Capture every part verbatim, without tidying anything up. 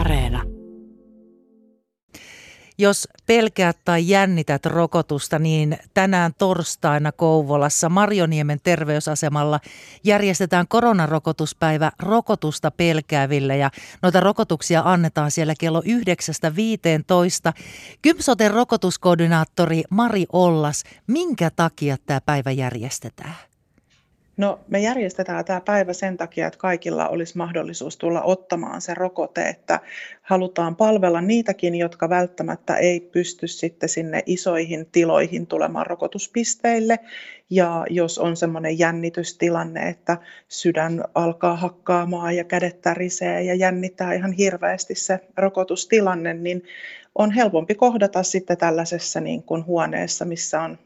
Areena. Jos pelkäät tai jännität rokotusta, niin tänään torstaina Kouvolassa Marjoniemen terveysasemalla järjestetään koronarokotuspäivä rokotusta pelkääville ja noita rokotuksia annetaan siellä kello yhdeksästä viiteentoista. Kymsoten rokotuskoordinaattori Mari Ollas, minkä takia tämä päivä järjestetään? No, me järjestetään tämä päivä sen takia, että kaikilla olisi mahdollisuus tulla ottamaan se rokote, että halutaan palvella niitäkin, jotka välttämättä ei pysty sitten sinne isoihin tiloihin tulemaan rokotuspisteille. Ja jos on semmoinen jännitystilanne, että sydän alkaa hakkaamaan ja kädet tärisee ja jännittää ihan hirveästi se rokotustilanne, niin on helpompi kohdata sitten tällaisessa niin kuin huoneessa, missä on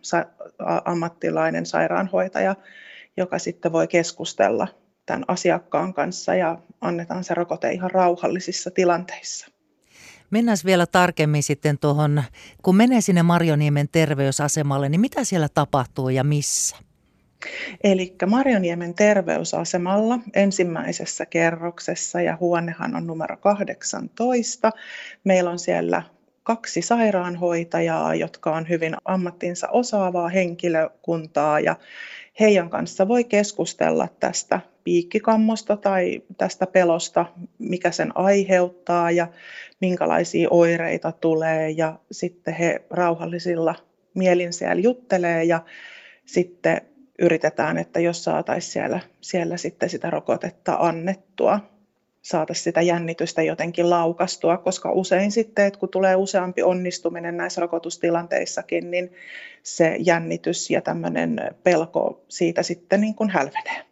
ammattilainen sairaanhoitaja, joka sitten voi keskustella tämän asiakkaan kanssa ja annetaan se rokote ihan rauhallisissa tilanteissa. Mennään vielä tarkemmin sitten tuohon, kun menee sinne Marjoniemen terveysasemalle, niin mitä siellä tapahtuu ja missä? Eli Marjoniemen terveysasemalla ensimmäisessä kerroksessa ja huonehan on numero kahdeksantoista. Meillä on siellä kaksi sairaanhoitajaa, jotka on hyvin ammattinsa osaavaa henkilökuntaa ja heidän kanssa voi keskustella tästä piikkikammosta tai tästä pelosta, mikä sen aiheuttaa ja minkälaisia oireita tulee ja sitten he rauhallisilla mielin siellä juttelee ja sitten yritetään, että jos saataisiin siellä, siellä sitten sitä rokotetta annettua, saataisiin sitä jännitystä jotenkin laukastua, koska usein sitten, että kun tulee useampi onnistuminen näissä rokotustilanteissakin, niin se jännitys ja tämmöinen pelko siitä sitten niin kuin hälvenee.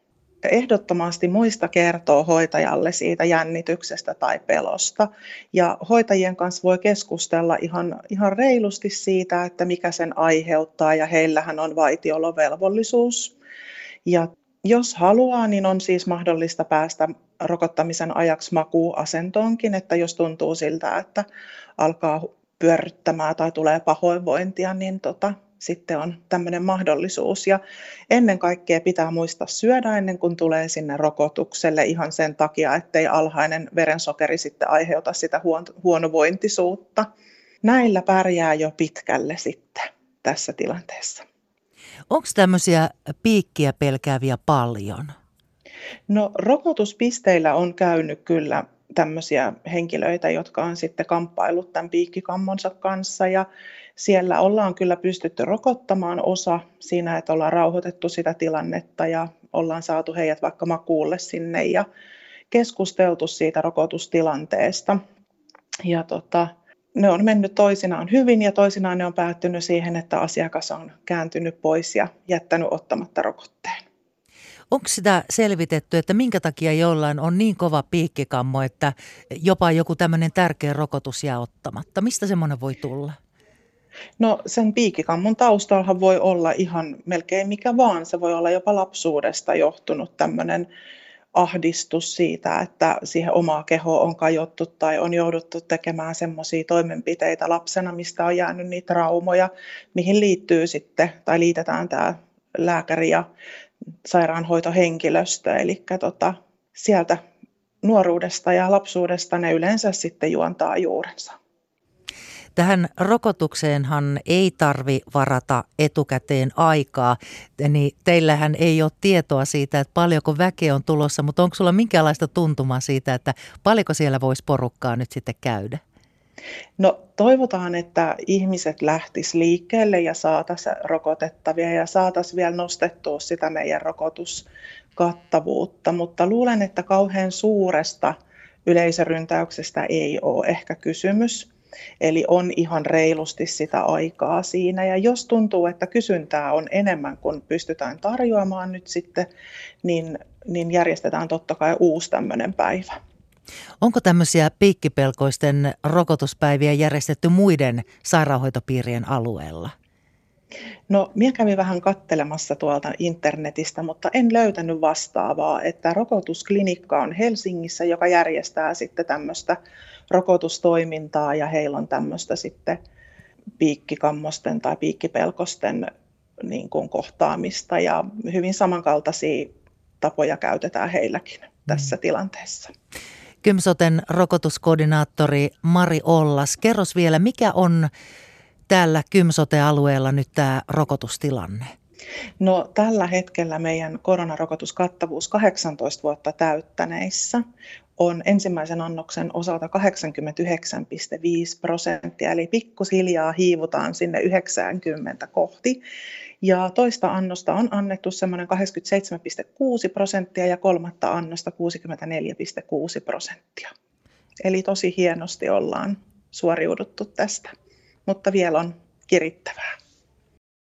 Ehdottomasti muista kertoo hoitajalle siitä jännityksestä tai pelosta ja hoitajien kanssa voi keskustella ihan, ihan reilusti siitä, että mikä sen aiheuttaa ja heillähän on vaitiolovelvollisuus ja jos haluaa, niin on siis mahdollista päästä rokottamisen ajaksi makuuasentoonkin, että jos tuntuu siltä, että alkaa pyörryttämään tai tulee pahoinvointia, niin tota, sitten on tämmöinen mahdollisuus. Ja ennen kaikkea pitää muistaa syödä ennen kuin tulee sinne rokotukselle ihan sen takia, ettei alhainen verensokeri sitten aiheuta sitä huon- huonovointisuutta. Näillä pärjää jo pitkälle sitten tässä tilanteessa. Onko tämmöisiä piikkiä pelkääviä paljon? No rokotuspisteillä on käynyt kyllä tämmöisiä henkilöitä, jotka on sitten kamppaillut tämän piikkikammonsa kanssa ja siellä ollaan kyllä pystytty rokottamaan osa siinä, että ollaan rauhoitettu sitä tilannetta ja ollaan saatu heidät vaikka makuulle sinne ja keskusteltu siitä rokotustilanteesta ja tota, ne on mennyt toisinaan hyvin ja toisinaan ne on päättynyt siihen, että asiakas on kääntynyt pois ja jättänyt ottamatta rokotteen. Onko sitä selvitetty, että minkä takia jollain on niin kova piikkikammo, että jopa joku tämmöinen tärkeä rokotus jää ottamatta? Mistä semmoinen voi tulla? No sen piikikammon taustallahan voi olla ihan melkein mikä vaan. Se voi olla jopa lapsuudesta johtunut tämmöinen ahdistus siitä, että siihen omaa kehoa on kajottu tai on jouduttu tekemään semmoisia toimenpiteitä lapsena, mistä on jäänyt niitä traumoja, mihin liittyy sitten tai liitetään tämä lääkäri ja sairaanhoitohenkilöstö. Eli tota, sieltä nuoruudesta ja lapsuudesta ne yleensä sitten juontaa juurensa. Tähän rokotukseenhan ei tarvi varata etukäteen aikaa, niin teillähän ei ole tietoa siitä, että paljonko väkeä on tulossa, mutta onko sulla minkäänlaista tuntumaa siitä, että paljonko siellä voisi porukkaa nyt sitten käydä? No toivotaan, että ihmiset lähtisivät liikkeelle ja saataisiin rokotettavia ja saataisiin vielä nostettua sitä meidän rokotuskattavuutta, mutta luulen, että kauhean suuresta yleisöryntäyksestä ei ole ehkä kysymys. Eli on ihan reilusti sitä aikaa siinä ja jos tuntuu, että kysyntää on enemmän kuin pystytään tarjoamaan nyt sitten, niin, niin järjestetään totta kai uusi tämmöinen päivä. Onko tämmöisiä piikkipelkoisten rokotuspäiviä järjestetty muiden sairaanhoitopiirien alueella? No, minä kävin vähän katselemassa tuolta internetistä, mutta en löytänyt vastaavaa, että rokotusklinikka on Helsingissä, joka järjestää sitten tämmöistä rokotustoimintaa ja heillä on tämmöistä sitten piikkikammosten tai piikkipelkosten niin kuin kohtaamista ja hyvin samankaltaisia tapoja käytetään heilläkin tässä tilanteessa. Kymsoten rokotuskoordinaattori Mari Ollas. Kerros vielä, mikä on täällä Kymsote-alueella nyt tämä rokotustilanne? No tällä hetkellä meidän koronarokotuskattavuus kahdeksantoista vuotta täyttäneissä on ensimmäisen annoksen osalta kahdeksankymmentäyhdeksän pilkku viisi prosenttia, eli pikkuhiljaa hiivutaan sinne yhdeksänkymmentä kohti. Ja toista annosta on annettu semmoinen kaksikymmentäseitsemän pilkku kuusi prosenttia ja kolmatta annosta kuusikymmentäneljä pilkku kuusi prosenttia. Eli tosi hienosti ollaan suoriuduttu tästä, mutta vielä on kirittävää.